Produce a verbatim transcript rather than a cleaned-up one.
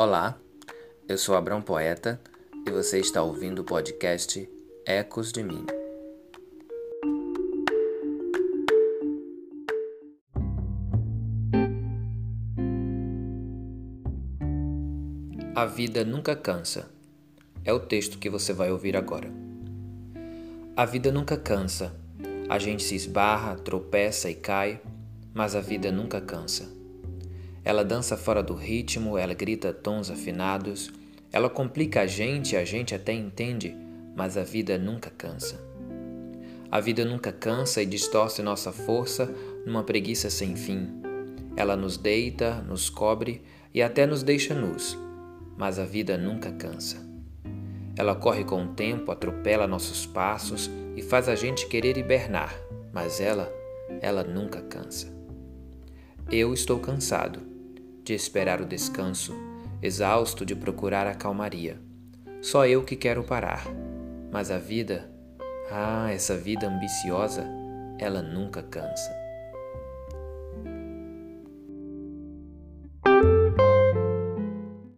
Olá, eu sou Abrão Poeta e você está ouvindo o podcast Ecos de Mim. A vida nunca cansa. É o texto que você vai ouvir agora. A vida nunca cansa. A gente se esbarra, tropeça e cai, mas a vida nunca cansa. Ela dança fora do ritmo, ela grita tons afinados, ela complica a gente, a gente até entende, mas a vida nunca cansa. A vida nunca cansa e distorce nossa força numa preguiça sem fim. Ela nos deita, nos cobre e até nos deixa nus, mas a vida nunca cansa. Ela corre com o tempo, atropela nossos passos e faz a gente querer hibernar, mas ela, ela nunca cansa. Eu estou cansado de esperar o descanso, exausto de procurar a calmaria. Só eu que quero parar. Mas a vida, ah, essa vida ambiciosa, ela nunca cansa.